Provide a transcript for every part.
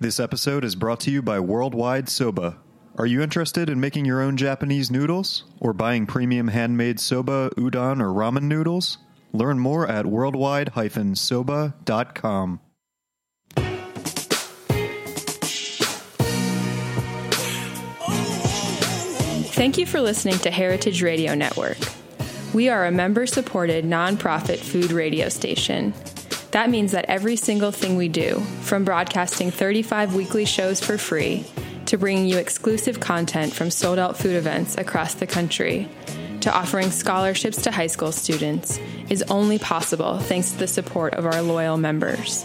This episode is brought to you by Worldwide Soba. Are you interested in making your own Japanese noodles? Or buying premium handmade soba, udon, or ramen noodles? Learn more at worldwide-soba.com. Thank you for listening to Heritage Radio Network. We are a member-supported, nonprofit food radio station. That means that every single thing we do, from broadcasting 35 weekly shows for free, to bringing you exclusive content from sold-out food events across the country, to offering scholarships to high school students, is only possible thanks to the support of our loyal members.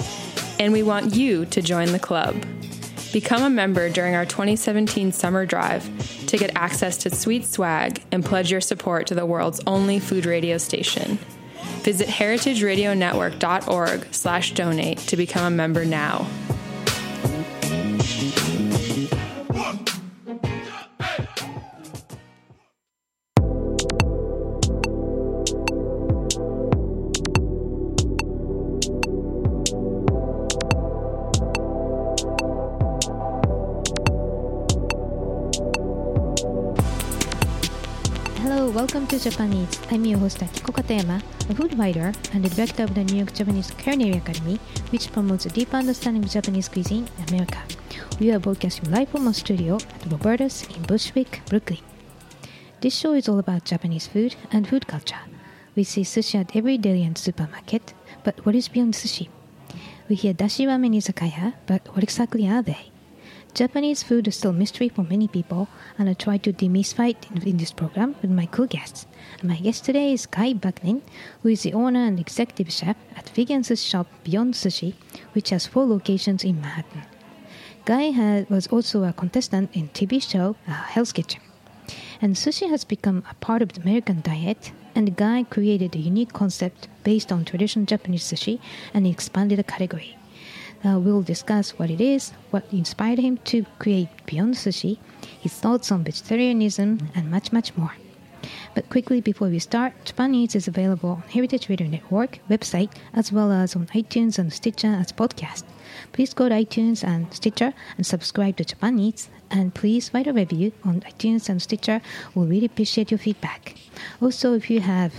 And we want you to join the club. Become a member during our 2017 summer drive to get access to sweet swag and pledge your support to the world's only food radio station. Visit heritageradionetwork.org/donate to become a member now. Hello, welcome to Japanese. I'm your host Akiko Katayama, a food writer and the director of the New York Japanese Culinary Academy, which promotes a deep understanding of Japanese cuisine in America. We are broadcasting live from our studio at Roberta's in Bushwick, Brooklyn. This show is all about Japanese food and food culture. We see sushi at every deli and supermarket, but what is beyond sushi? We hear dashi ramen is izakaya, but what exactly are they? Japanese food is still a mystery for many people, and I try to demystify it in this program with my cool guests. And my guest today is Guy Vaknin, who is the owner and executive chef at vegan sushi shop Beyond Sushi, which has 4 locations in Manhattan. Guy was also a contestant in TV show Hell's Kitchen. And sushi has become a part of the American diet, and Guy created a unique concept based on traditional Japanese sushi and expanded the category. We'll discuss what it is, what inspired him to create Beyond Sushi, his thoughts on vegetarianism, and much, much more. But quickly before we start, Japanese is available on Heritage Radio Network website as well as on iTunes and Stitcher as podcast. Please go to iTunes and Stitcher and subscribe to Japanese, and please write a review on iTunes and Stitcher. We'll really appreciate your feedback. Also, if you have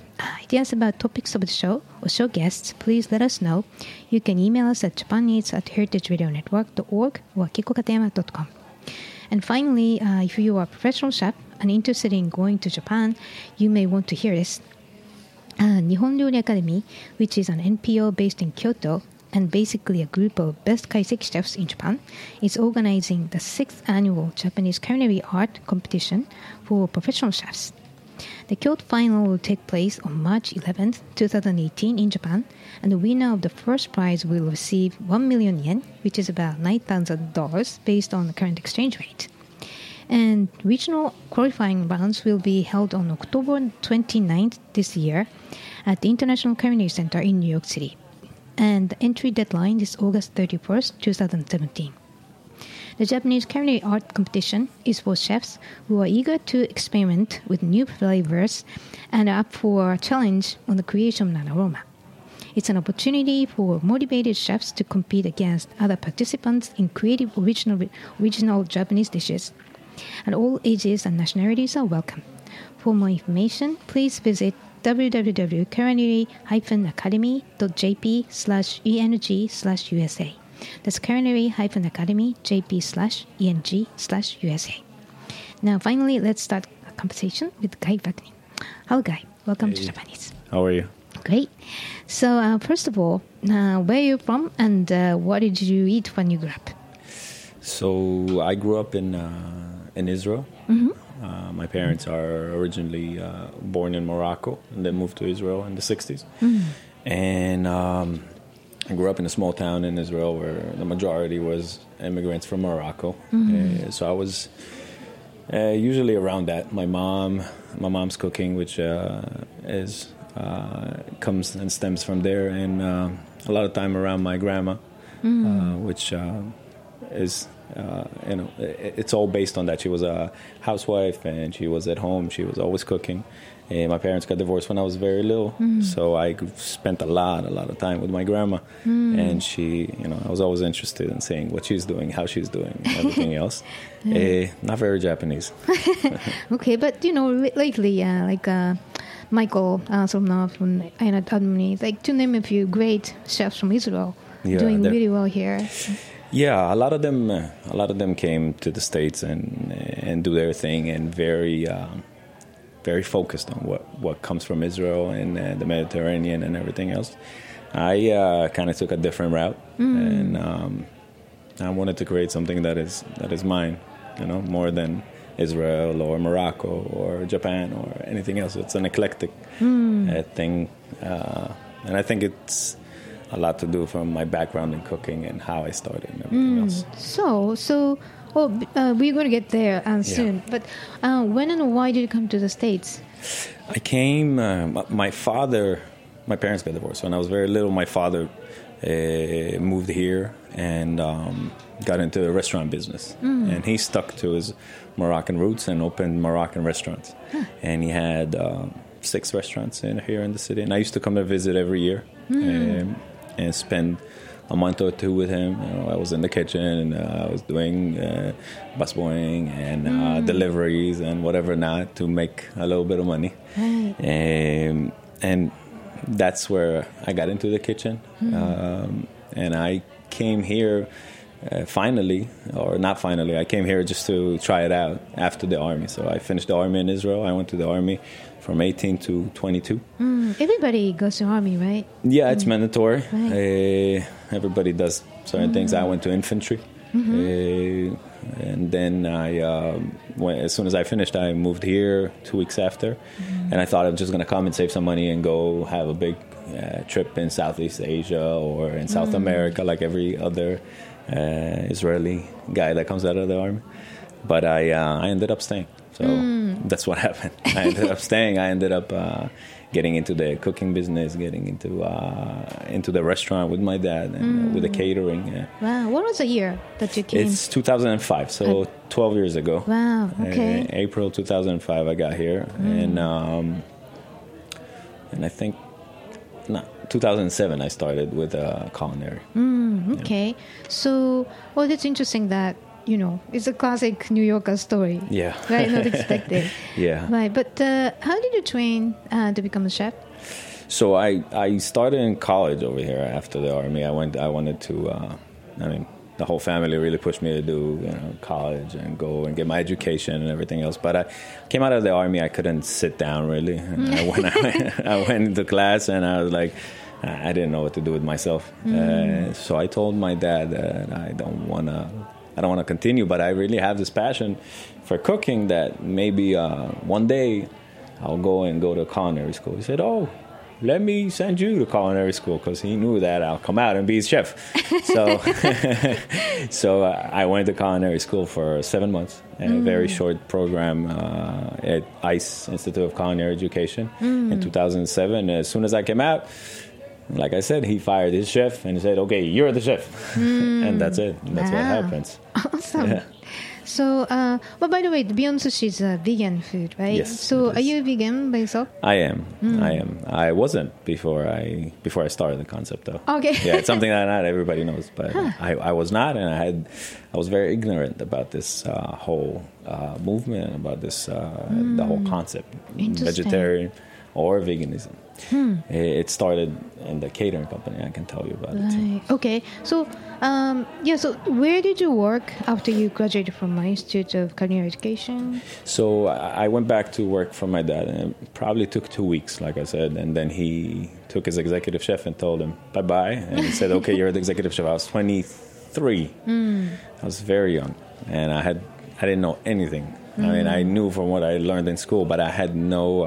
ideas about topics of the show or show guests, please let us know. You can email us at japanese@heritageradionetwork.org or akikokatayama.com. And finally, if you are a professional chef and interested in going to Japan, you may want to hear this. Nihon Ryori Academy, which is an NPO based in Kyoto, and basically a group of best kaiseki chefs in Japan, is organizing the 6th annual Japanese culinary art competition for professional chefs. The Kyoto final will take place on March 11, 2018 in Japan, and the winner of the first prize will receive 1 million yen, which is about $9,000 based on the current exchange rate. And regional qualifying rounds will be held on October 29th this year at the International Culinary Center in New York City. And the entry deadline is August 31st, 2017. The Japanese culinary art competition is for chefs who are eager to experiment with new flavors and are up for a challenge on the creation of an aroma. It's an opportunity for motivated chefs to compete against other participants in creative original Japanese dishes, and all ages and nationalities are welcome. For more information, please visit www.culinary-academy.jp/eng/USA. That's culinary-academy.jp/eng/USA. Now, finally, let's start a conversation with Guy Vaknin. Hello, Guy. Welcome to Japanese. How are you? Great. So, first of all, where are you from, and what did you eat when you grew up? So, I grew up in Israel. Mm-hmm. My parents are originally born in Morocco and then moved to Israel in the 60s. Mm. And I grew up in a small town in Israel where the majority was immigrants from Morocco. Mm-hmm. So I was usually around that. My mom's cooking, which comes and stems from there. And a lot of time around my grandma, which is You know, it's all based on that. She was a housewife and she was at home. She was always cooking. And my parents got divorced when I was very little. Mm. So I spent a lot of time with my grandma. Mm. And she, you know, I was always interested in seeing what she's doing, how she's doing, everything else. Not very Japanese. Okay, but, you know, lately, Michael Solomon from Aynat Admoni, like to name a few great chefs from Israel, doing really well here. Yeah, a lot of them came to the States and do their thing, and very focused on what comes from Israel and the Mediterranean and everything else. I kind of took a different route, and I wanted to create something that is mine, you know, more than Israel or Morocco or Japan or anything else. It's an eclectic thing, and I think it's a lot to do from my background in cooking and how I started and everything else. So we're going to get there soon. But when and why did you come to the States? I came, my parents got divorced. When I was very little, my father moved here and got into the restaurant business. Mm. And he stuck to his Moroccan roots and opened Moroccan restaurants. Huh. And he had 6 restaurants here in the city. And I used to come to visit every year and spend a month or two with him. You know, I was in the kitchen and I was doing busboying and deliveries and whatever not to make a little bit of money. Right. And that's where I got into the kitchen. Mm. And I came here I came here just to try it out after the Army. So I finished the Army in Israel. I went to the Army from 18 to 22. Mm, everybody goes to Army, right? Yeah, it's mandatory. Right. Everybody does certain things. I went to infantry. Mm-hmm. And then as soon as I finished, I moved here 2 weeks after. Mm-hmm. And I thought I was just going to come and save some money and go have a big trip in Southeast Asia or in South America like every other Israeli guy that comes out of the Army. But I ended up staying. So that's what happened. I ended up staying. I ended up getting into the cooking business, getting into the restaurant with my dad and with the catering. Yeah. Wow. What was the year that you came? It's 2005, so 12 years ago. Wow, okay. April 2005 I got here. And I think 2007 I started with culinary. Okay. Yeah. So, well, that's interesting that, you know, it's a classic New Yorker story. Yeah. Right, not expected. Yeah. Right, but how did you train to become a chef? So I started in college over here after the Army. The whole family really pushed me to do college and go and get my education and everything else. But I came out of the Army, I couldn't sit down really. And I went into class and I was like, I didn't know what to do with myself. So I told my dad that I don't want to continue, but I really have this passion for cooking that maybe one day I'll go to culinary school. He said, oh, let me send you to culinary school, because he knew that I'll come out and be a chef. So I went to culinary school for 7 months, a very short program at ICE, Institute of Culinary Education, in 2007. As soon as I came out, like I said, he fired his chef and he said, okay, you're the chef. And that's it. That's what happens. Awesome. Yeah. So, by the way, Beyond Sushi is a vegan food, right? Yes. So, are you a vegan by yourself? I am. I wasn't before I started the concept, though. Okay. Yeah, it's something that not everybody knows, but I was not, and I was very ignorant about this whole movement, about this the whole concept, vegetarian or veganism. It started in the catering company. I can tell you about it too. Okay. So, so where did you work after you graduated from my Institute of Culinary Education? So I went back to work for my dad, and it probably took 2 weeks, like I said, and then he took his executive chef and told him, bye-bye, and he said, okay, you're the executive chef. I was 23. I was very young, and I didn't know anything. I mean, I knew from what I learned in school, but I had no...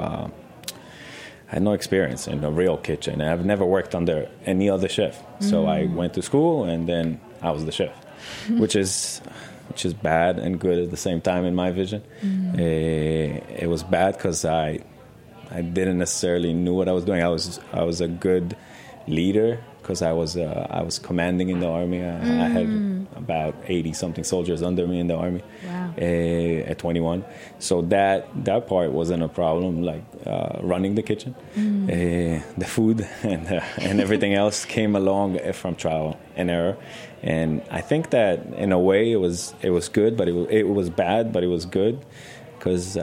I had no experience in a real kitchen. I've never worked under any other chef. So I went to school and then I was the chef, which is bad and good at the same time in my vision. It was bad because I didn't necessarily knew what I was doing. I was a good leader because I was commanding in the Army. I had a about 80-something soldiers under me in the Army. Wow. At 21. So that part wasn't a problem, like running the kitchen. Mm. The food and everything else came along from trial and error. And I think that, in a way, it was good, but it was bad, but it was good. Because...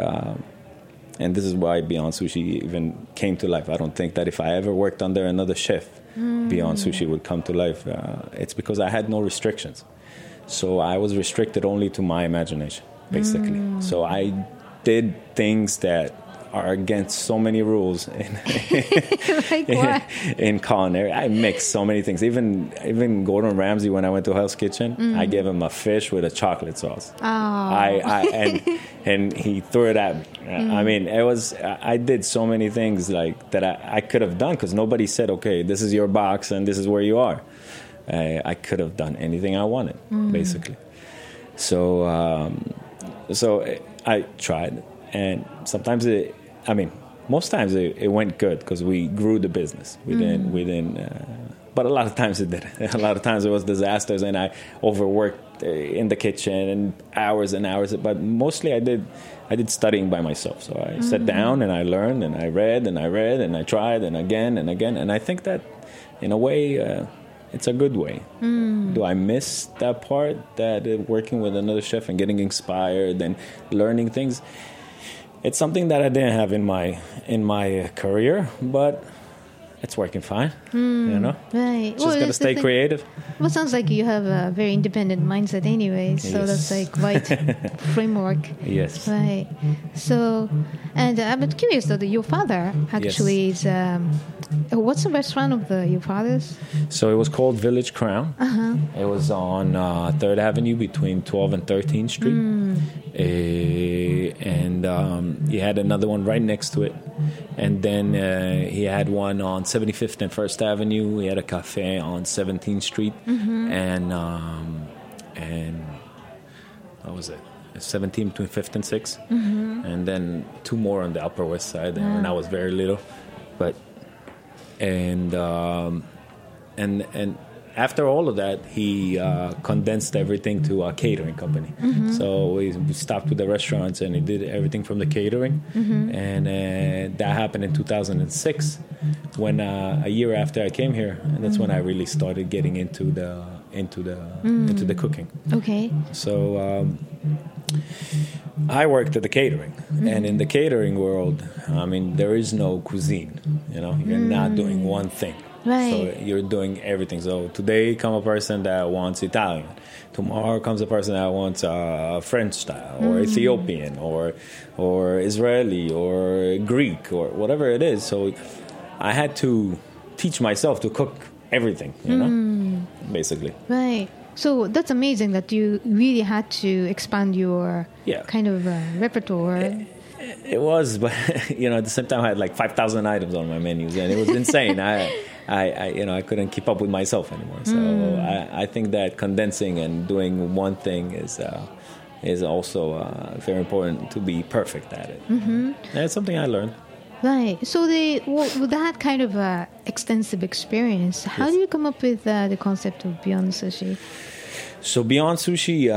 and this is why Beyond Sushi even came to life. I don't think that if I ever worked under another chef, Beyond Sushi would come to life. It's because I had no restrictions. So I was restricted only to my imagination, basically. So I did things that are against so many rules in culinary. I mixed so many things. Even Gordon Ramsay, when I went to Hell's Kitchen, I gave him a fish with a chocolate sauce. Oh. And he threw it at me. I mean, I did so many things like that I could have done, because nobody said, okay, this is your box and this is where you are. I could have done anything I wanted, basically. So, I tried. And sometimes most times it went good, because we grew the business. But a lot of times it didn't. A lot of times it was disasters, and I overworked in the kitchen and hours and hours. But mostly I did studying by myself. So I sat down and I learned and I read and I tried and again. And I think that, in a way, it's a good way. Do I miss that part, that working with another chef and getting inspired and learning things? It's something that I didn't have in my career, but it's working fine, you know? Right. Just got to stay creative. Well, it sounds like you have a very independent mindset anyway, so yes. That's like right framework. Yes. Right. So, and I'm curious, though, that your father actually is... what's the restaurant of your father's? So it was called Village Crown. Uh-huh. It was on 3rd Avenue between 12th and 13th Street. And he had another one right next to it. And then he had one on 75th and 1st Avenue. He had a cafe on 17th Street. Mm-hmm. And what was it? 17 between 5th and 6th. Mm-hmm. And then two more on the Upper West Side when I was very little. But... And after all of that, he condensed everything to a catering company. Mm-hmm. So we stopped with the restaurants, and he did everything from the catering. Mm-hmm. And that happened in 2006, when a year after I came here, and that's when I really started getting into the cooking. Okay. So I worked at the catering, and in the catering world, I mean, there is no cuisine. You know, you're not doing one thing. Right. So you're doing everything. So today comes a person that wants Italian. Tomorrow comes a person that wants French style, or Ethiopian, or Israeli, or Greek, or whatever it is. So I had to teach myself to cook everything, you know, basically. Right. So that's amazing that you really had to expand your kind of repertoire. It was, but you know, at the same time I had like 5,000 items on my menus, and it was insane. I couldn't keep up with myself anymore. So I think that condensing and doing one thing is also very important, to be perfect at it. Mm-hmm. That's something I learned. Right. So with that kind of extensive experience, how do you come up with the concept of Beyond Sushi? So Beyond Sushi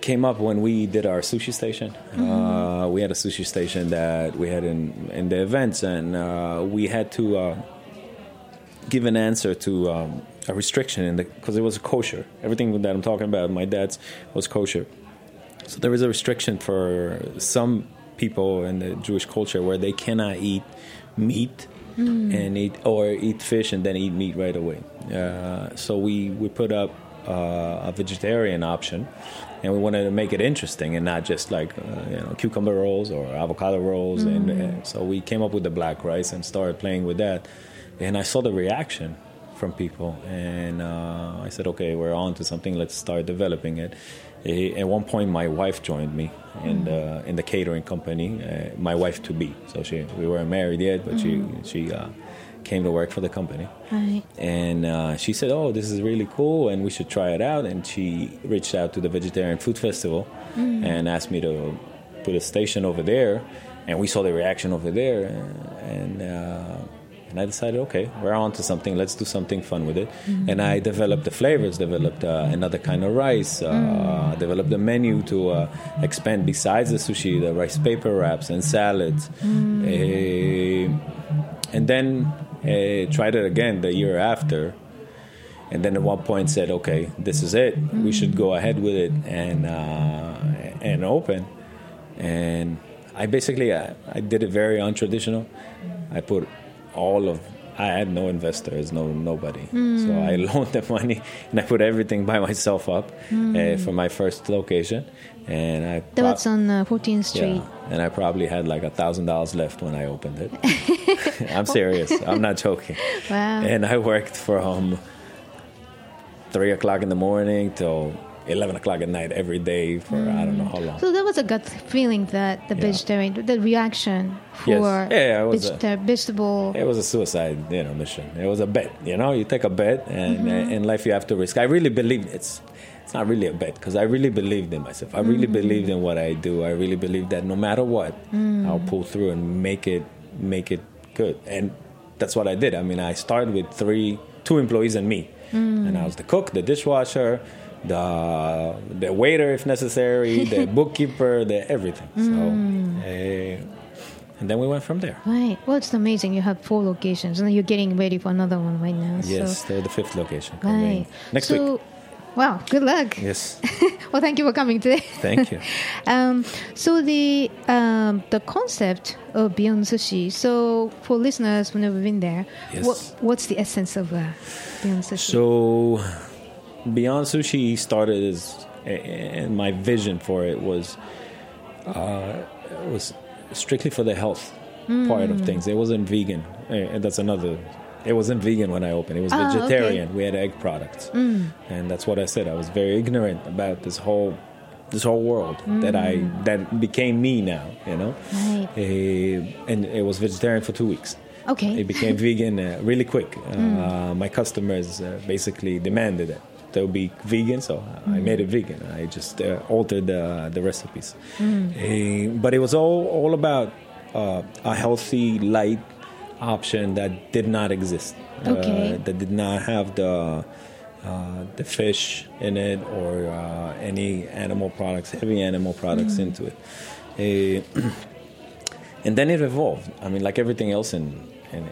came up when we did our sushi station. Mm-hmm. We had a sushi station that we had in the events, and we had to give an answer to a restriction because it was kosher. Everything that I'm talking about, my dad's, was kosher. So there was a restriction for some people in the Jewish culture where they cannot eat meat and eat fish and then eat meat right away. So we put up a vegetarian option, and we wanted to make it interesting and not just like cucumber rolls or avocado rolls. And so we came up with the black rice and started playing with that. And I saw the reaction from people, and I said, okay, we're on to something. Let's start developing it. At one point, my wife joined me in the catering company. My wife to be, so we weren't married yet, but she came to work for the company. Right. And she said, oh, this is really cool, and we should try it out. And she reached out to the Vegetarian Food Festival and asked me to put a station over there. And we saw the reaction over there. And And I decided, okay, we're on to something. Let's do something fun with it. Mm-hmm. And I developed the flavors, developed another kind of rice, developed a menu to expand besides the sushi, the rice paper wraps and salads. And then tried it again the year after. And then at one point said, okay, this is it. Mm-hmm. We should go ahead with it and open. And I basically, I did it very untraditional. I put all of, I had no investors, nobody. Mm. So I loaned the money and I put everything by myself up for my first location. And I that was on 14th Street. Yeah, and I probably had like $1,000 left when I opened it. I'm serious. I'm not joking. Wow. And I worked from 3 o'clock in the morning till 11 o'clock at night every day for I don't know how long. So that was a gut feeling that the vegetarian, the reaction for vegetable. It was a suicide, you know, mission. It was a bet, you know. You take a bet, and in life you have to risk. I really believe it's not really a bet because I really believed in myself. I really believed in what I do. I really believed that no matter what, I'll pull through and make it good. And that's what I did. I mean, I started with two employees and me, and I was the cook, the dishwasher, the waiter if necessary, the bookkeeper, the everything. So and then we went from there. Right. Well, it's amazing. You have 4 locations and you're getting ready for another one right now. Yes, so the 5th location. Right. Next week. Wow, good luck. Yes. Well, thank you for coming today. Thank you. So the concept of Beyond Sushi, so for listeners who've never been there, what's the essence of Beyond Sushi? So Beyond Sushi started as, and my vision for it was strictly for the health part of things. It wasn't vegan. And that's another. It wasn't vegan when I opened. It was vegetarian. Okay. We had egg products, and that's what I said. I was very ignorant about this whole world that became me now. You know, right. And it was vegetarian for 2 weeks. Okay, it became vegan really quick. My customers basically demanded it. They'll be vegan, so I made it vegan. I just altered the recipes. But it was all about a healthy, light option that did not exist. Okay. That did not have the fish in it or any animal products, heavy animal products into it. And then it evolved. I mean, like everything else in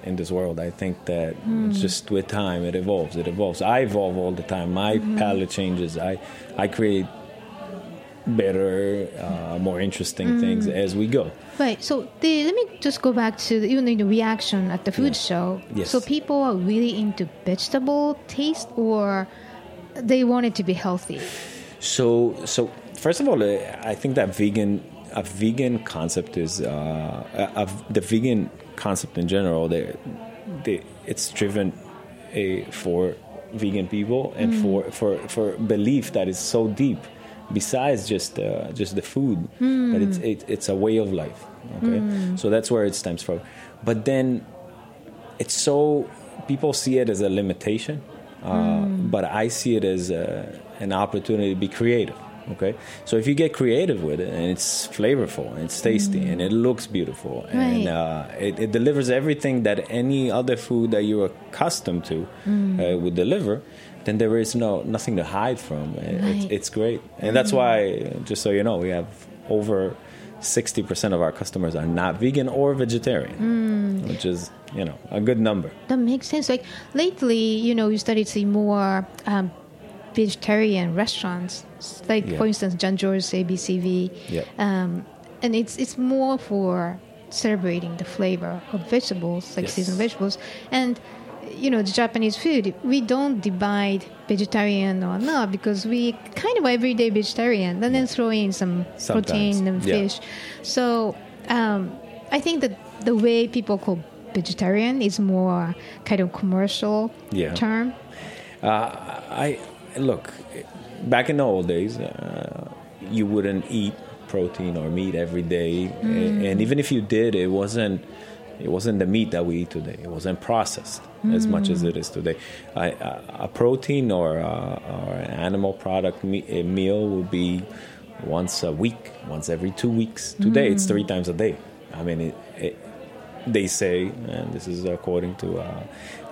this world, I think that just with time it evolves. It evolves. I evolve all the time. My palate changes. I create better, more interesting things as we go. Right. So let me just go back to the reaction at the food show. Yes. So people are really into vegetable taste, or they want it to be healthy. So first of all, I think that the vegan concept in general, it's driven for vegan people and for belief that is so deep besides just the food, that it's a way of life. Okay, so that's where it stems from. But then it's so people see it as a limitation, but I see it as an opportunity to be creative. Okay, so if you get creative with it, and it's flavorful, and it's tasty, and it looks beautiful, and it delivers everything that any other food that you're accustomed to would deliver, then there is nothing to hide from. It's great, and that's why, just so you know, we have over 60% of our customers are not vegan or vegetarian, which is a good number. That makes sense. Like lately, you started to see more vegetarian restaurants, like for instance John George's ABCV, and it's more for celebrating the flavor of vegetables, like seasonal vegetables. And the Japanese food, we don't divide vegetarian or not, because we kind of everyday vegetarian, and then throw in some protein and fish. So I think that the way people call vegetarian is more kind of commercial term. Look, back in the old days, you wouldn't eat protein or meat every day, and even if you did, it wasn't the meat that we eat today. It wasn't processed as much as it is today. A protein or an animal product meal would be once a week, once every 2 weeks. Today, it's 3 times a day. I mean, they say, and this is according to a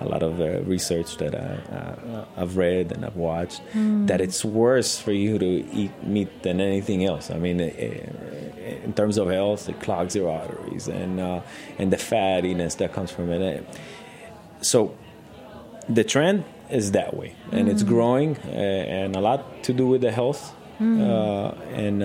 lot of research that I've read and I've watched, that it's worse for you to eat meat than anything else. I mean, in terms of health, it clogs your arteries and the fattiness that comes from it. So the trend is that way, and it's growing, and a lot to do with the health. And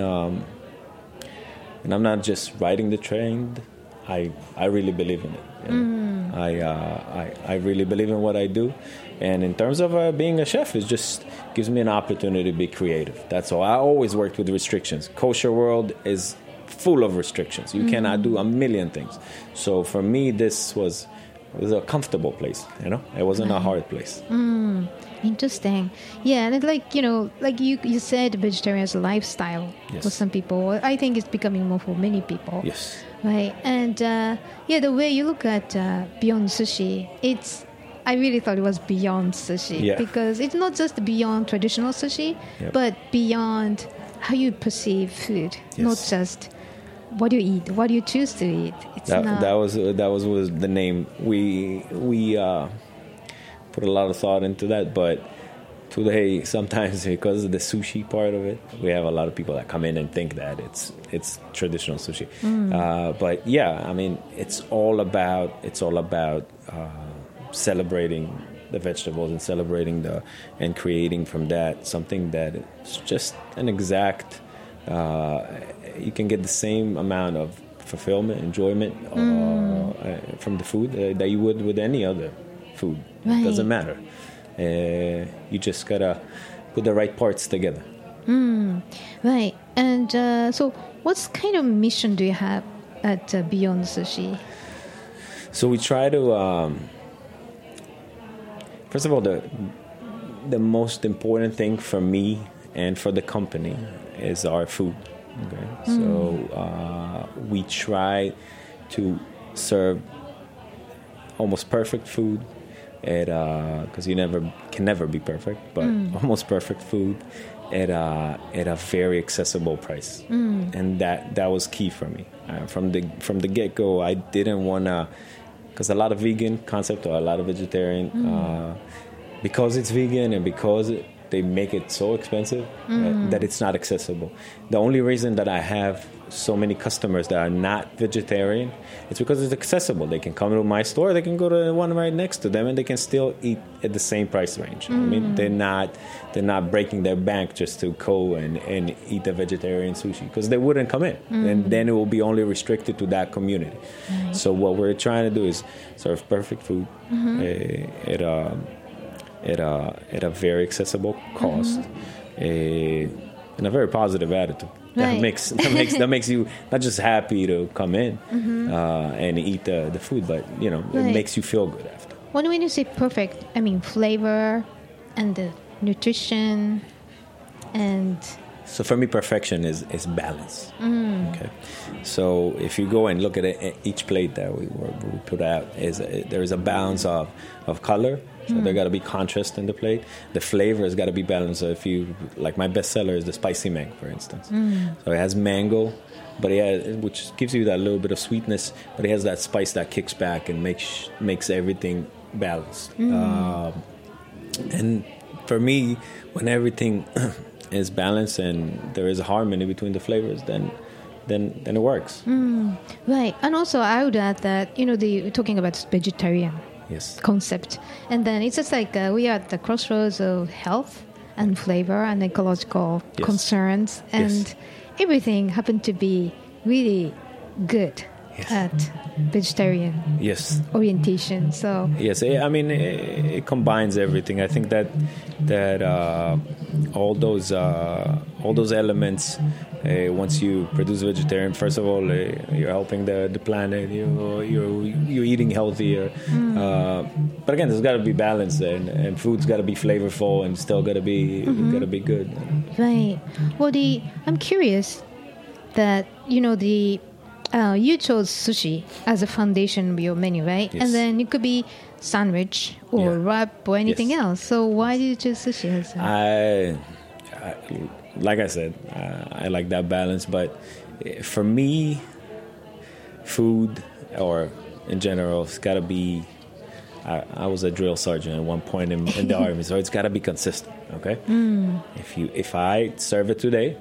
I'm not just riding the trend. I really believe in it. And I really believe in what I do. And in terms of being a chef, it just gives me an opportunity to be creative. That's all. I always worked with restrictions. Kosher world is full of restrictions. You cannot do a million things. So for me, this was a comfortable place, you know? It wasn't a hard place. Interesting. Yeah, and you said, vegetarian is a lifestyle for some people. I think it's becoming more for many people. Yes. Right, and the way you look at Beyond Sushi, I really thought it was beyond sushi because it's not just beyond traditional sushi, but beyond how you perceive food, not just what you eat, what you choose to eat. That was the name. We put a lot of thought into that, but today sometimes because of the sushi part of it, we have a lot of people that come in and think that it's traditional sushi. But yeah, I mean, it's all about celebrating the vegetables and creating from that something that it's just an exact. You can get the same amount of fulfillment, enjoyment from the food that you would with any other food. Right. It doesn't matter. You just gotta put the right parts together. Right. And so what kind of mission do you have at Beyond Sushi? So we try to... first of all, the most important thing for me and for the company is our food. Okay, so we try to serve almost perfect food, because you can never be perfect, but almost perfect food at a very accessible price, and that was key for me from the get go. I didn't wanna, because a lot of vegan concept or a lot of vegetarian, because it's vegan and because they make it so expensive that it's not accessible. The only reason that I have so many customers that are not vegetarian is because it's accessible. They can come to my store, they can go to the one right next to them, and they can still eat at the same price range. I mean, they're not breaking their bank just to go and eat a vegetarian sushi, because they wouldn't come in, and then it will be only restricted to that community. Right. So what we're trying to do is serve perfect food at a very accessible cost, and a very positive attitude. Right. That makes you not just happy to come in and eat the food, but it makes you feel good after. When you say perfect, I mean flavor and the nutrition, and so for me, perfection is balance. Okay, so if you go and look at it, each plate that we put out there is a balance of color. So there got to be contrast in the plate. The flavor has got to be balanced. So if you like, my bestseller is the spicy mango, for instance. So it has mango, but which gives you that little bit of sweetness, but it has that spice that kicks back and makes everything balanced. And for me, when everything is balanced and there is harmony between the flavors, then it works. Right. And also, I would add that talking about vegetarian. Yes. Concept, and then it's just like we are at the crossroads of health and flavor and ecological concerns, and everything happened to be really good at vegetarian orientation. So I mean, it combines everything. I think that all those elements. Once you produce vegetarian, first of all, you're helping the planet. You're eating healthier. But again, there's got to be balance, and food's got to be flavorful and still got to be good. Right. Well, I'm curious that you chose sushi as a foundation of your menu, right? Yes. And then it could be sandwich or wrap or anything else. So why did you choose sushi as a... Like I said, I like that balance, but for me, food or in general, it's got to be... I was a drill sergeant at one point in the Army, so it's got to be consistent, okay? Mm. If I serve it today,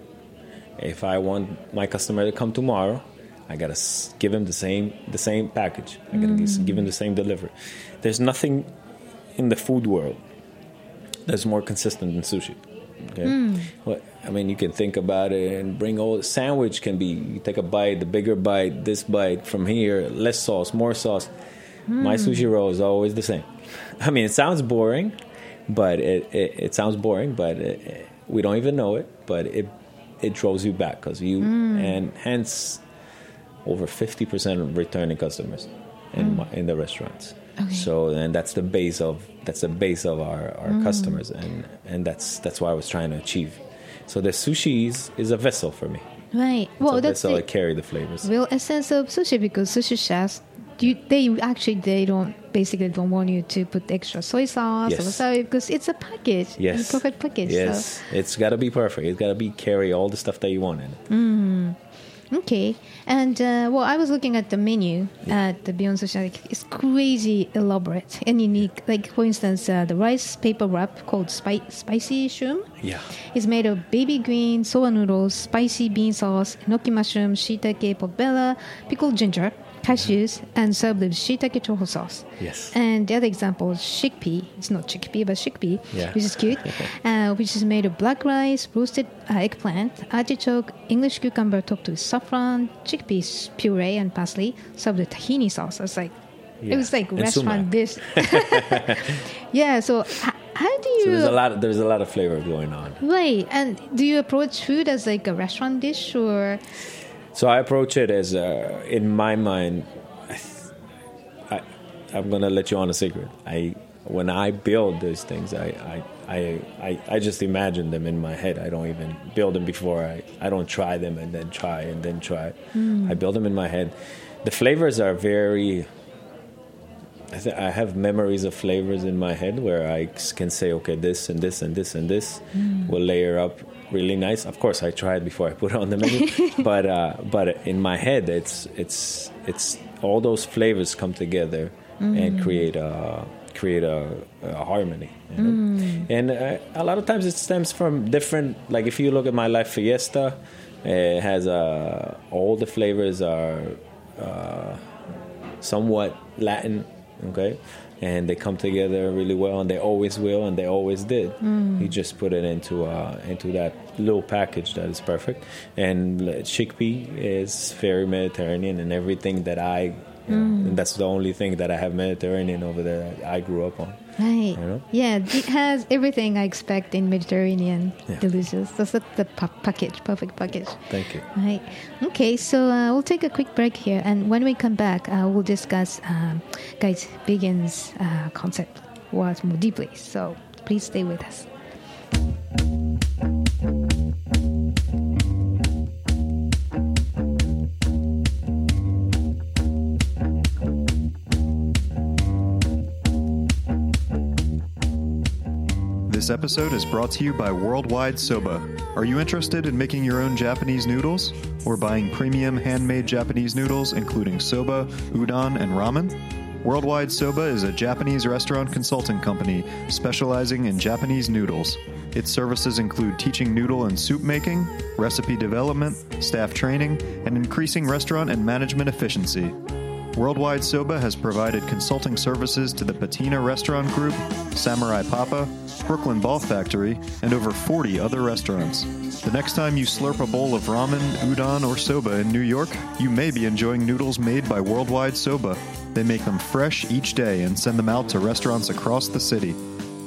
if I want my customer to come tomorrow, I got to give him the same package. I got to give him the same delivery. There's nothing in the food world that's more consistent than sushi, okay? Mm. Well, I mean, you can think about it and bring all... Sandwich can be, you take a bite, the bigger bite, this bite from here, less sauce, more sauce. Mm. My sushi roll is always the same. I mean, it sounds boring, but we don't even know it, but it draws you back because you... And hence, over 50% of returning customers in the restaurants. Okay. So, and that's the base of our customers, and that's what I was trying to achieve. So the sushi is a vessel for me. Right. It's that's I carry the flavors. Real essence of sushi, because sushi chefs, they don't want you to put extra soy sauce or wasabi, because it's a package. Yes. It's a perfect package. Yes. So. It's got to be perfect. It's got to be carry all the stuff that you want in it. Mm. Okay. And, I was looking at the menu at the Beyond Sushi. Like, it's crazy elaborate and unique. Like, for instance, the rice paper wrap called spicy shroom. Yeah. It's made of baby green, soba noodles, spicy bean sauce, enoki mushroom, shiitake portobello, pickled ginger, cashews, and served with shiitake choho sauce. Yes. And the other example is chickpea. It's not chickpea, but chickpea, which is cute, which is made of black rice, roasted eggplant, artichoke, English cucumber topped with saffron, chickpeas puree, and parsley, served with tahini sauce. I was like, it was like restaurant dish. Yeah, so... How do you... So there's a lot of flavor going on. Right, and do you approach food as like a restaurant dish or... So I approach it as, in my mind, I'm going to let you on a secret. When I build these things, I just imagine them in my head. I don't even build them before. I don't try them and then try and then try. Mm. I build them in my head. The flavors are very... I have memories of flavors in my head where I can say, okay, this and this and this and this will layer up really nice. Of course, I tried before I put it on the menu, but in my head, it's all those flavors come together and create a harmony. You know? And a lot of times it stems from different. Like if you look at my life fiesta, it has all the flavors are somewhat Latin. Okay, and they come together really well, and they always will, and they always did. You just put it into that little package that is perfect. And chickpea is very Mediterranean, and everything that I, and that's the only thing that I have Mediterranean over there. I grew up on. Right. You know? Yeah, it has everything I expect in Mediterranean. Yeah. Delicious. That's the package, perfect package. Thank you. Right. Okay, so we'll take a quick break here, and when we come back, we'll discuss Guy Vaknin's concept was more deeply. So please stay with us. This episode is brought to you by Worldwide Soba. Are you interested in making your own Japanese noodles or buying premium handmade Japanese noodles, including soba, udon, and ramen? Worldwide Soba is a Japanese restaurant consulting company specializing in Japanese noodles. Its services include teaching noodle and soup making, recipe development, staff training, and increasing restaurant and management efficiency. Worldwide Soba has provided consulting services to the Patina Restaurant Group, Samurai Papa, Brooklyn Bowl Factory, and over 40 other restaurants. The next time you slurp a bowl of ramen, udon, or soba in New York, you may be enjoying noodles made by Worldwide Soba. They make them fresh each day and send them out to restaurants across the city.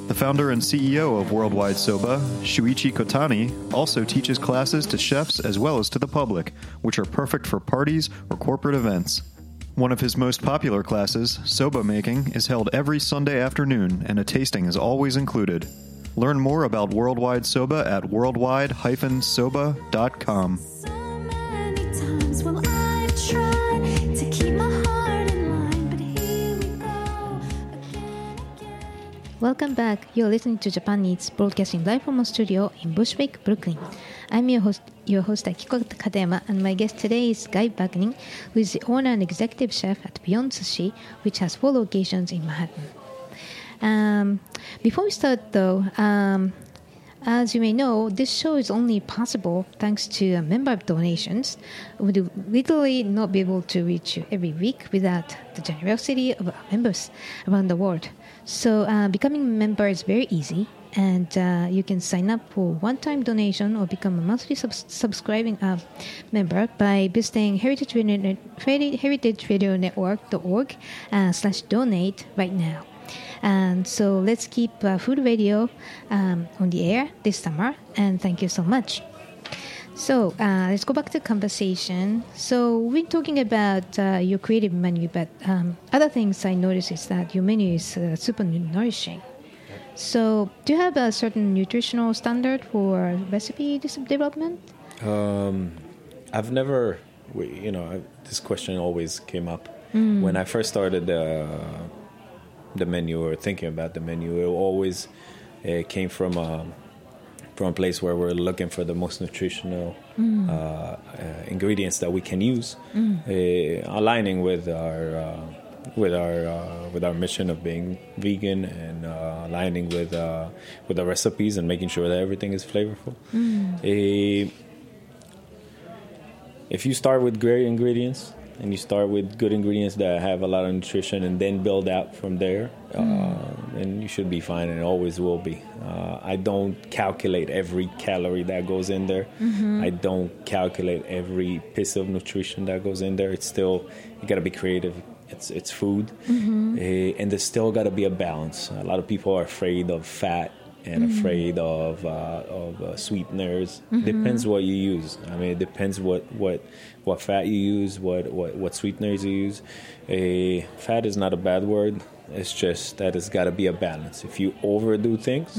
The founder and CEO of Worldwide Soba, Shuichi Kotani, also teaches classes to chefs as well as to the public, which are perfect for parties or corporate events. One of his most popular classes, soba making, is held every Sunday afternoon, and a tasting is always included. Learn more about Worldwide Soba at worldwide-soba.com. Welcome back. You're listening to Japan Needs, broadcasting live from a studio in Bushwick, Brooklyn. I'm your host Akiko Katayama, and my guest today is Guy Vaknin, who is the owner and executive chef at Beyond Sushi, which has 4 locations in Manhattan. Before we start, though, as you may know, this show is only possible thanks to member donations. We would literally not be able to reach you every week without the generosity of our members around the world. So becoming a member is very easy, and you can sign up for one-time donation or become a monthly subscribing member by visiting heritageradionetwork.org /donate right now. And so let's keep food radio on the air this summer, and thank you so much. So let's go back to the conversation. So we're talking about your creative menu, but other things I noticed is that your menu is super nourishing. So do you have a certain nutritional standard for recipe development? I've never, this question always came up. When I first started the menu or thinking about the menu, it always came from a place where we're looking for the most nutritional ingredients that we can use, aligning with our mission of being vegan, and aligning with our recipes and making sure that everything is flavorful. If you start with great ingredients, and you start with good ingredients that have a lot of nutrition, and then build out from there, and you should be fine, and always will be. I don't calculate every calorie that goes in there. I don't calculate every piece of nutrition that goes in there. It's still, you got to be creative. It's food, and there's still got to be a balance. A lot of people are afraid of fat and afraid of sweeteners. Depends what you use. I mean, it depends what fat you use, what sweeteners you use. Fat is not a bad word. It's just that it's got to be a balance. If you overdo things,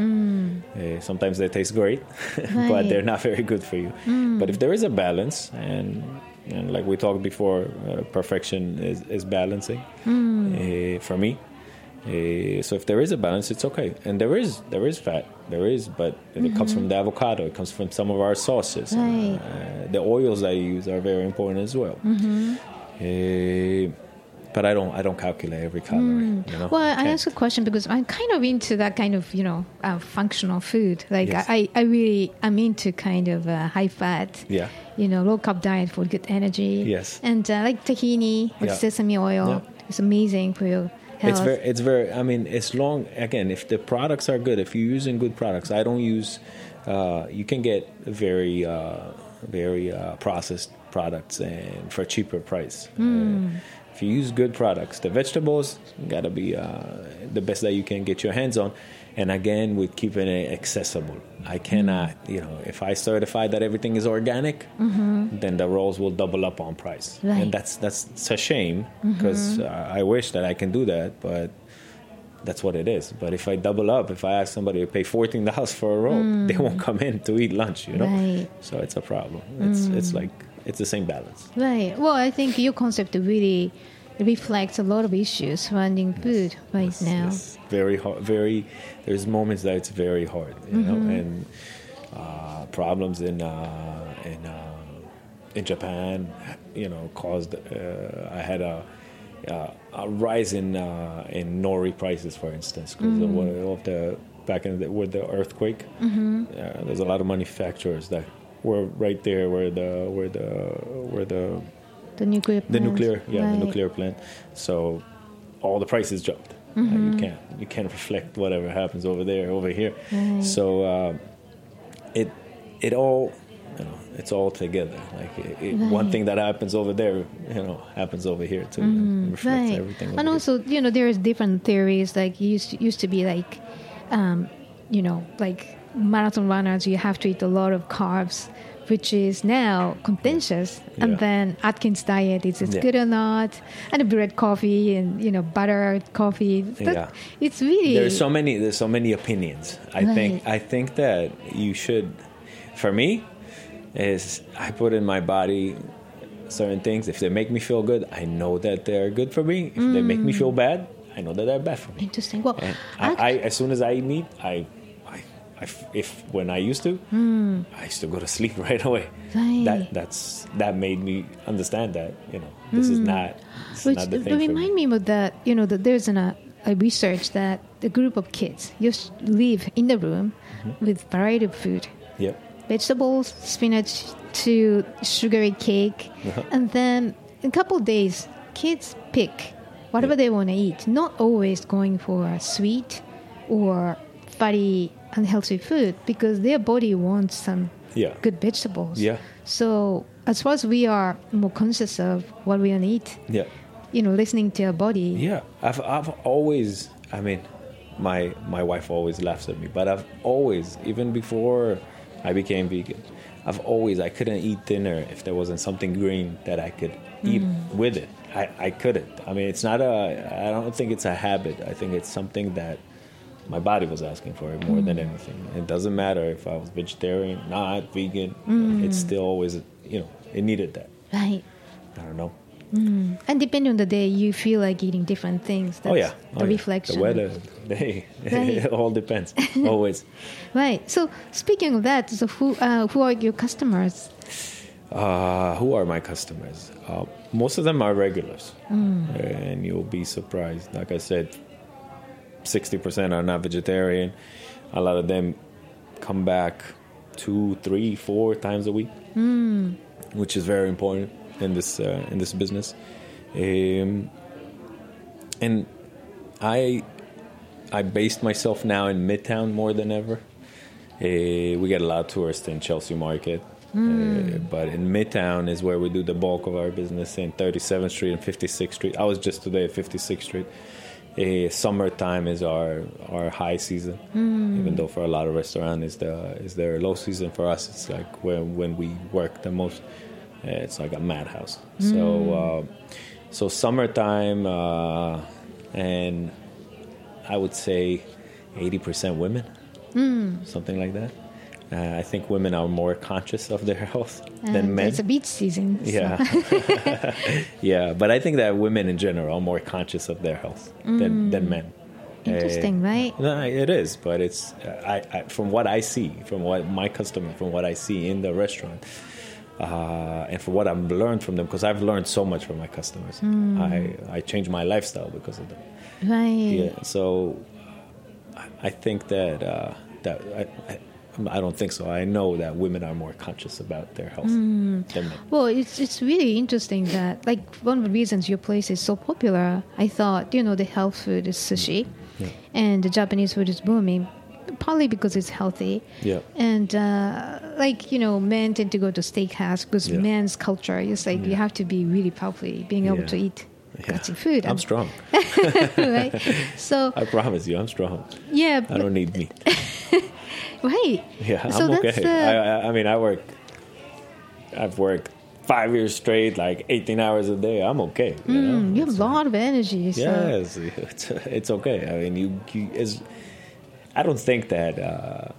sometimes they taste great, right, but they're not very good for you. But if there is a balance, and like we talked before, perfection is balancing for me. So if there is a balance, it's okay. And there is fat. But it comes from the avocado. It comes from some of our sauces. Right. And, the oils I use are very important as well. But I don't calculate every calorie. Well, I ask a question because I'm kind of into that kind of functional food. Like yes. I'm into kind of high fat. Yeah. Low carb diet for good energy. Yes. And like tahini with sesame oil. Yeah. It's amazing for you. Health. It's very. I mean, as long again, if the products are good, if you're using good products, I don't use. You can get very, very processed products and for a cheaper price. If you use good products, the vegetables gotta be the best that you can get your hands on, and again, with keeping it accessible. I cannot, if I certify that everything is organic, then the rolls will double up on price, right. And that's a shame because I wish that I can do that, but that's what it is. But if I double up, if I ask somebody to pay $14 for a roll, they won't come in to eat lunch, Right. So it's a problem. It's the same balance. Right. Well, I think your concept really reflects a lot of issues surrounding food now. It's very hard. There's moments that it's very hard, and problems in Japan, caused. I had a rise in nori prices, for instance, because of the back in with the earthquake. There's a lot of manufacturers that. We're right there where the nuclear plant. The nuclear plant. So all the prices jumped. You can't reflect whatever happens over there over here. Right. So it all it's all together. Like one thing that happens over there, happens over here too. It reflects everything. And also, there is different theories. Like used to be like, like. Marathon runners, you have to eat a lot of carbs, which is now contentious. Yeah. And then Atkins diet, is it good or not? And bread coffee and butter coffee. It's really there's so many opinions. I think that you should. For me, is I put in my body certain things. If they make me feel good, I know that they're good for me. If they make me feel bad, I know that they're bad for me. Interesting. Well, as soon as I eat, I used to go to sleep right away. Right. That made me understand that, you know, this is not the thing. Remind me about that, you know, that there's a research that a group of kids just live in the room with variety of food. Yep. Vegetables, spinach to sugary cake. Uh-huh. And then in a couple of days, kids pick whatever they want to eat, not always going for sweet or fatty, unhealthy food, because their body wants some good vegetables. Yeah. So as far as we are more conscious of what we want to eat, you know, listening to our body. Yeah. I've always, I mean, my wife always laughs at me, but I've always, even before I became vegan, I couldn't eat dinner if there wasn't something green that I could eat with it. I couldn't. I mean, it's not I don't think it's a habit. I think it's something that my body was asking for it more than anything. It doesn't matter if I was vegetarian, not vegan. It's still always, you know, it needed that. Right. I don't know. And depending on the day, you feel like eating different things. That's reflection. The weather, the day, it all depends, always. Right. So speaking of that, so who are your customers? Who are my customers? Most of them are regulars. And you'll be surprised. Like I said, 60% are not vegetarian. A lot of them come back 2, 3, 4 times a week, which is very important in this business. And I based myself now in Midtown more than ever. We get a lot of tourists in Chelsea Market, but in Midtown is where we do the bulk of our business, in 37th Street and 56th Street. I was just today at 56th Street. Summertime is our high season, even though for a lot of restaurants is their low season. For us, it's like when we work the most. It's like a madhouse. So summertime, and I would say 80% women, something like that. I think women are more conscious of their health than men. It's a beach season. So. Yeah. Yeah, but I think that women in general are more conscious of their health than men. Interesting, right? No, it is, but it's from what I see, from what I see in the restaurant, and from what I've learned from them, because I've learned so much from my customers. I changed my lifestyle because of them. Right. Yeah, so I think that... I don't think so. I know that women are more conscious about their health than men. Well, it's really interesting that, like, one of the reasons your place is so popular, I thought, you know, the health food is sushi, and the Japanese food is booming, partly because it's healthy. Yeah. And, like, you know, men tend to go to steakhouse because men's culture is like you have to be really powerfully being able to eat. Yeah. Food. I'm strong. Right? So I promise you, I'm strong. Yeah, I don't need meat. Right. Yeah, so I'm okay. I've worked 5 years straight, like 18 hours a day. I'm okay. You know? You have a lot of energy. So. Yes, it's okay. I mean, I don't think that.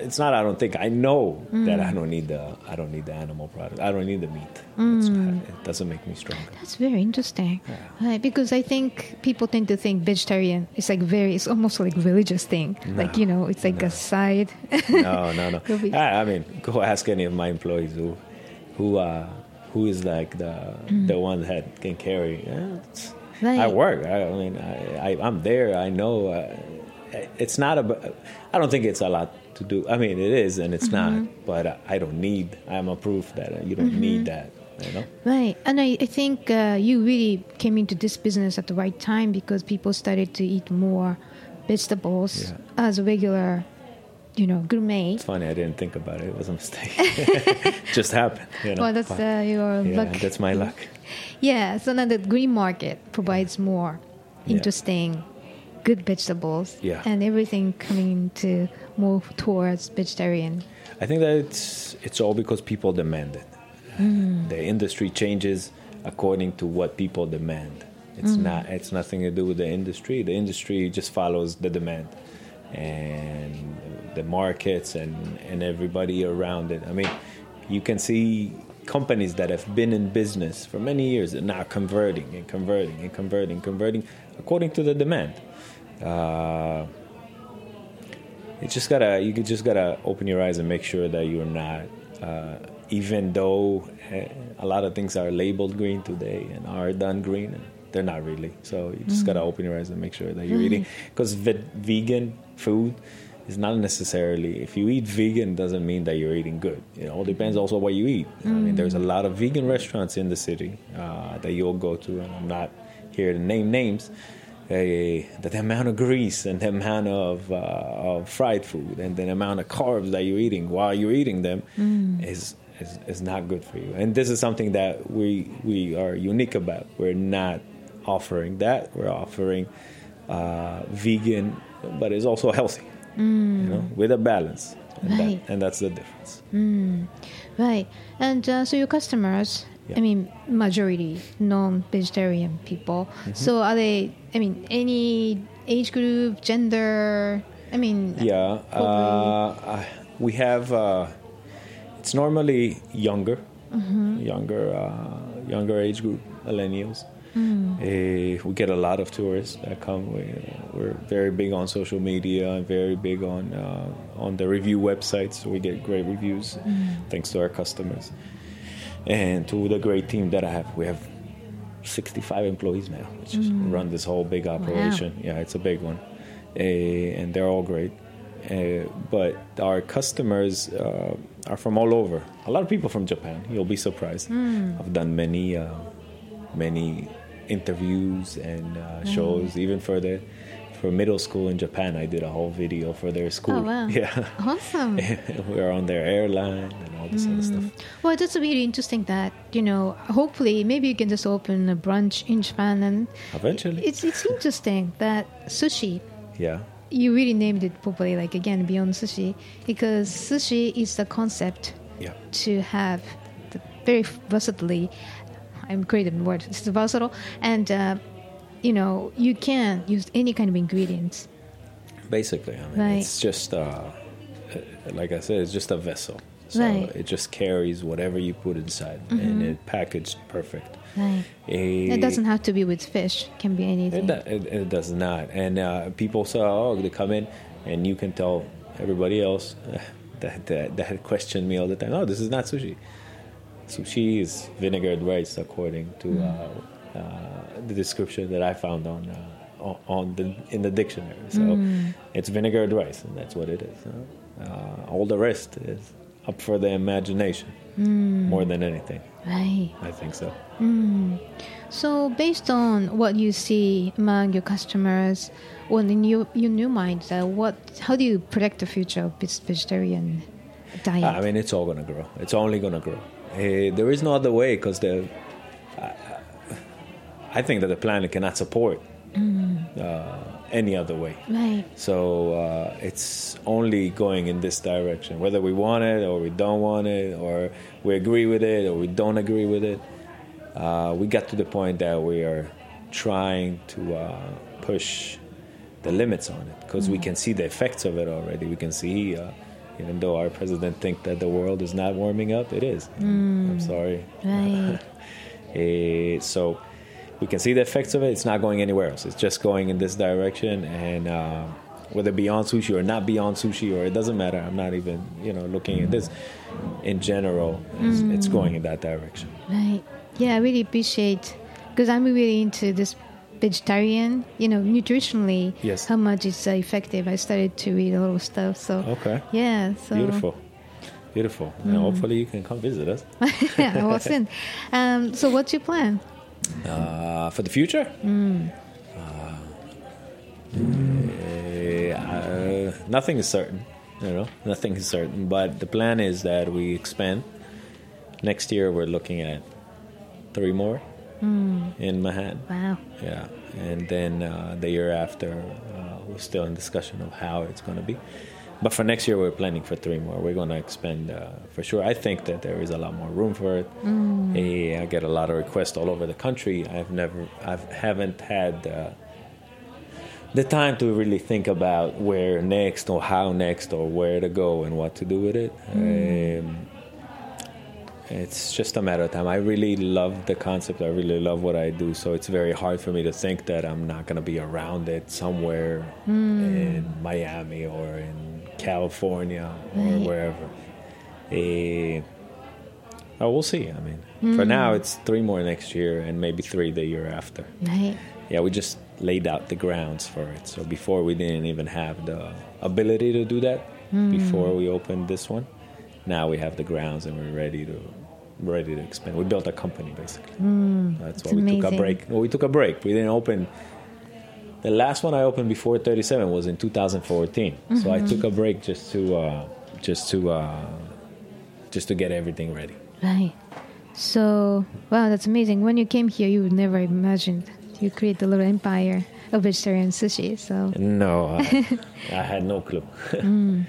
It's not. I don't think. I know that I don't need the. I don't need the animal product. I don't need the meat. It doesn't make me stronger. That's very interesting, right? Because I think people tend to think vegetarian. It's like it's almost like religious thing. No, like, you know, it's like a side. No. I mean, go ask any of my employees who is like the one that can carry. Yeah, right. I work. I'm there. I know. It's not I don't think it's a lot to do. I mean, it is, and it's not. But I don't need. I'm a proof that you don't need that. You know? Right, and I think you really came into this business at the right time because people started to eat more vegetables as a regular, you know, gourmet. It's funny. I didn't think about it. It was a mistake. Just happened. You know? Well, that's your luck. Yeah, that's my luck. Yeah. So now the green market provides more interesting. Yeah. Good vegetables and everything coming to move towards vegetarian. I think that it's all because people demand it. The industry changes according to what people demand. It's not. It's nothing to do with the industry. The industry just follows the demand and the markets and everybody around it. I mean, you can see companies that have been in business for many years and now converting according to the demand. You just gotta open your eyes and make sure that you're not, even though a lot of things are labeled green today and are done green, and they're not really. So you just gotta open your eyes and make sure that you're eating, because vegan food is not necessarily, if you eat vegan, doesn't mean that you're eating good. It all depends also what you eat. I mean, there's a lot of vegan restaurants in the city that you'll go to, and I'm not here to name names. The amount of grease and the amount of fried food and the amount of carbs that you're eating while you're eating them is not good for you. And this is something that we are unique about. We're not offering that. We're offering vegan, but it's also healthy, you know, with a balance. And, right. That's the difference. Right. And so your customers... Yeah. I mean, majority non-vegetarian people. So are they, I mean, any age group, gender? I mean... Yeah. We have... it's normally younger. Younger age group, millennials. We get a lot of tourists that come. We're very big on social media and very big on the review websites. So we get great reviews thanks to our customers. And to the great team that I have, we have 65 employees now, which run this whole big operation. Wow. Yeah, it's a big one. And they're all great. But our customers are from all over. A lot of people from Japan. You'll be surprised. I've done many interviews and shows, even for middle school in Japan. I did a whole video for their school. Oh, wow. Yeah. Awesome. We were on their airline and all this other stuff. Well, that's really interesting that, you know, hopefully maybe you can just open a brunch in Japan. And eventually. It's interesting that sushi. Yeah. You really named it properly, like, again, Beyond Sushi, because sushi is the concept to have the very versatile. I'm great at words. It's versatile. And... you know, you can use any kind of ingredients. Basically, I mean, right. It's just, like I said, it's just a vessel. So it just carries whatever you put inside, and it's packaged perfect. Right. It doesn't have to be with fish. It can be anything. It does not. And people say, they come in, and you can tell everybody else that had questioned me all the time, this is not sushi. Sushi is vinegared rice, according to... the description that I found in the dictionary. So it's vinegared rice, and that's what it is. All the rest is up for the imagination more than anything. Right. I think so. So based on what you see among your customers, or in your new mind, how do you predict the future of this vegetarian diet? I mean, it's all going to grow. It's only going to grow. There is no other way, because I think that the planet cannot support any other way. Right. So it's only going in this direction, whether we want it or we don't want it, or we agree with it or we don't agree with it. We got to the point that we are trying to push the limits on it, because we can see the effects of it already. We can see, even though our president thinks that the world is not warming up, it is. I'm sorry. Right. So... we can see the effects of it. It's not going anywhere else. It's just going in this direction. And whether Beyond Sushi or not Beyond Sushi, or it doesn't matter. I'm not even, looking at this. In general, it's going in that direction. Right. Yeah, I really appreciate, because I'm really into this vegetarian, nutritionally, how much it's effective. I started to read a lot of stuff. So, okay. Yeah. So. Beautiful. Now, hopefully you can come visit us. Yeah, awesome. So what's your plan? For the future? Nothing is certain, nothing is certain, but the plan is that we expand. Next year we're looking at 3 more in Manhattan. Wow. Yeah. And then the year after, we're still in discussion of how it's going to be. But for next year, we're planning for 3 more. We're going to expand for sure. I think that there is a lot more room for it. I get a lot of requests all over the country. I haven't had the time to really think about where next or how next or where to go and what to do with it. It's just a matter of time. I really love the concept. I really love what I do. So it's very hard for me to think that I'm not going to be around it somewhere in Miami or in California or wherever. We'll see. I mean, for now, it's 3 more next year and maybe 3 the year after. Right. Yeah, we just laid out the grounds for it. So before, we didn't even have the ability to do that before we opened this one. Now we have the grounds and we're ready to expand. We built a company, basically. That's why we took a break. Well, we took a break. We didn't open. The last one I opened before 37 was in 2014. Mm-hmm. So I took a break just to get everything ready. Right. So, wow, that's amazing. When you came here, you would never imagined you create a little empire of vegetarian sushi. So no, I had no clue. Okay.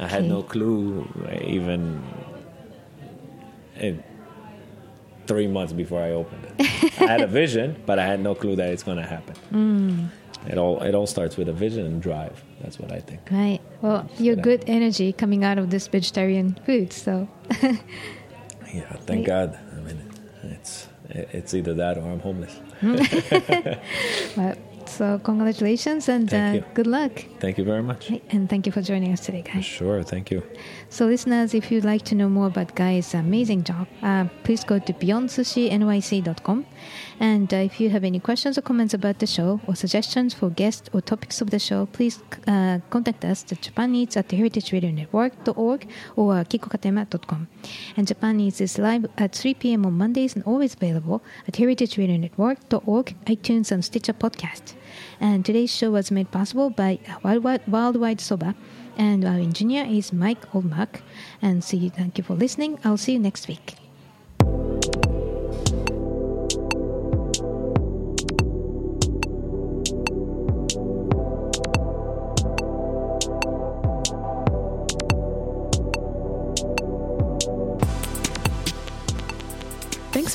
I had no clue even 3 months before I opened it. I had a vision, but I had no clue that it's going to happen. It all starts with a vision and drive. That's what I think. Right. Well, your good energy coming out of this vegetarian food. So yeah, thank God. I mean, it's either that or I'm homeless. Well, so congratulations and good luck. Thank you very much. And thank you for joining us today, Guy. Sure, thank you. So listeners, if you'd like to know more about Guy's amazing job, please go to beyondsushinyc.com. And if you have any questions or comments about the show or suggestions for guests or topics of the show, please contact us at japanese@heritageradionetwork.org or akikokatayama.com. And Japanese is live at 3 p.m. on Mondays and always available at heritageradionetwork.org, iTunes, and Stitcher Podcast. And today's show was made possible by Worldwide Soba. And our engineer is Mike Oldmark. And so thank you for listening. I'll see you next week. Thanks